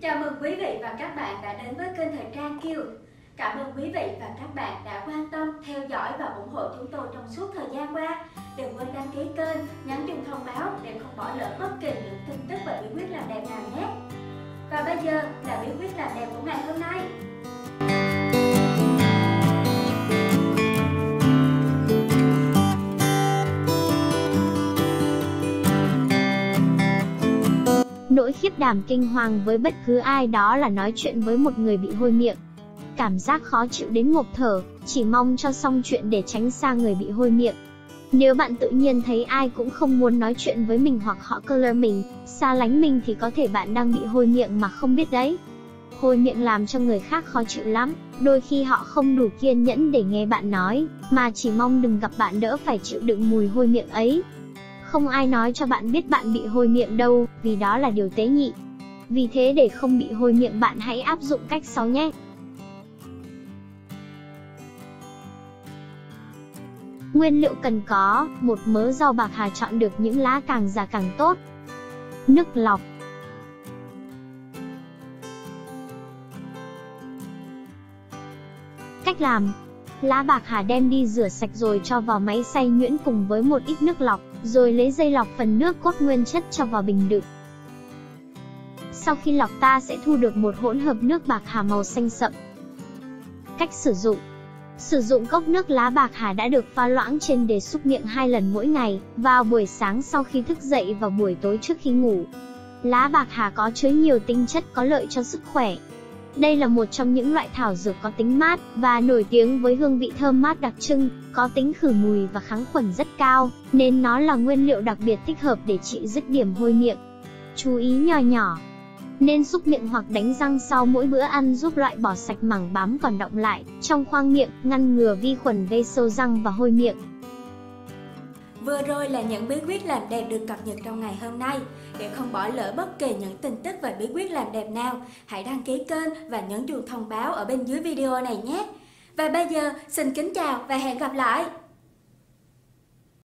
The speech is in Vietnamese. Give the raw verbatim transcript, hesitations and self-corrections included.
Chào mừng quý vị và các bạn đã đến với kênh Thời trang Kiều. Cảm ơn quý vị và các bạn đã quan tâm, theo dõi và ủng hộ chúng tôi trong suốt thời gian qua. Đừng quên đăng ký kênh, nhấn chuông thông báo để không bỏ lỡ bất kỳ những tin tức về bí quyết làm đẹp nào nhé. Và bây giờ là bí quyết làm đẹp của ngày hôm nay. Nỗi khiếp đảm kinh hoàng với bất cứ ai đó là nói chuyện với một người bị hôi miệng. Cảm giác khó chịu đến ngộp thở, chỉ mong cho xong chuyện để tránh xa người bị hôi miệng. Nếu bạn tự nhiên thấy ai cũng không muốn nói chuyện với mình hoặc họ cơ lơ mình, xa lánh mình thì có thể bạn đang bị hôi miệng mà không biết đấy. Hôi miệng làm cho người khác khó chịu lắm, đôi khi họ không đủ kiên nhẫn để nghe bạn nói, mà chỉ mong đừng gặp bạn đỡ phải chịu đựng mùi hôi miệng ấy. Không ai nói cho bạn biết bạn bị hôi miệng đâu, vì đó là điều tế nhị. Vì thế để không bị hôi miệng bạn hãy áp dụng cách sau nhé. Nguyên liệu cần có: một mớ rau bạc hà, chọn được những lá càng già càng tốt. Nước lọc. Cách làm: lá bạc hà đem đi rửa sạch rồi cho vào máy xay nhuyễn cùng với một ít nước lọc, rồi lấy dây lọc phần nước cốt nguyên chất cho vào bình đựng. Sau khi lọc ta sẽ thu được một hỗn hợp nước bạc hà màu xanh sậm. Cách sử dụng: sử dụng cốc nước lá bạc hà đã được pha loãng trên để xúc miệng hai lần mỗi ngày, vào buổi sáng sau khi thức dậy và buổi tối trước khi ngủ. Lá bạc hà có chứa nhiều tinh chất có lợi cho sức khỏe. Đây là một trong những loại thảo dược có tính mát và nổi tiếng với hương vị thơm mát đặc trưng, có tính khử mùi và kháng khuẩn rất cao, nên nó là nguyên liệu đặc biệt thích hợp để trị dứt điểm hôi miệng. Chú ý nho nhỏ: nên xúc miệng hoặc đánh răng sau mỗi bữa ăn giúp loại bỏ sạch mảng bám còn đọng lại trong khoang miệng, ngăn ngừa vi khuẩn gây sâu răng và hôi miệng. Vừa rồi là những bí quyết làm đẹp được cập nhật trong ngày hôm nay. Để không bỏ lỡ bất kỳ những tin tức về bí quyết làm đẹp nào, hãy đăng ký kênh và nhấn chuông thông báo ở bên dưới video này nhé. Và bây giờ, xin kính chào và hẹn gặp lại!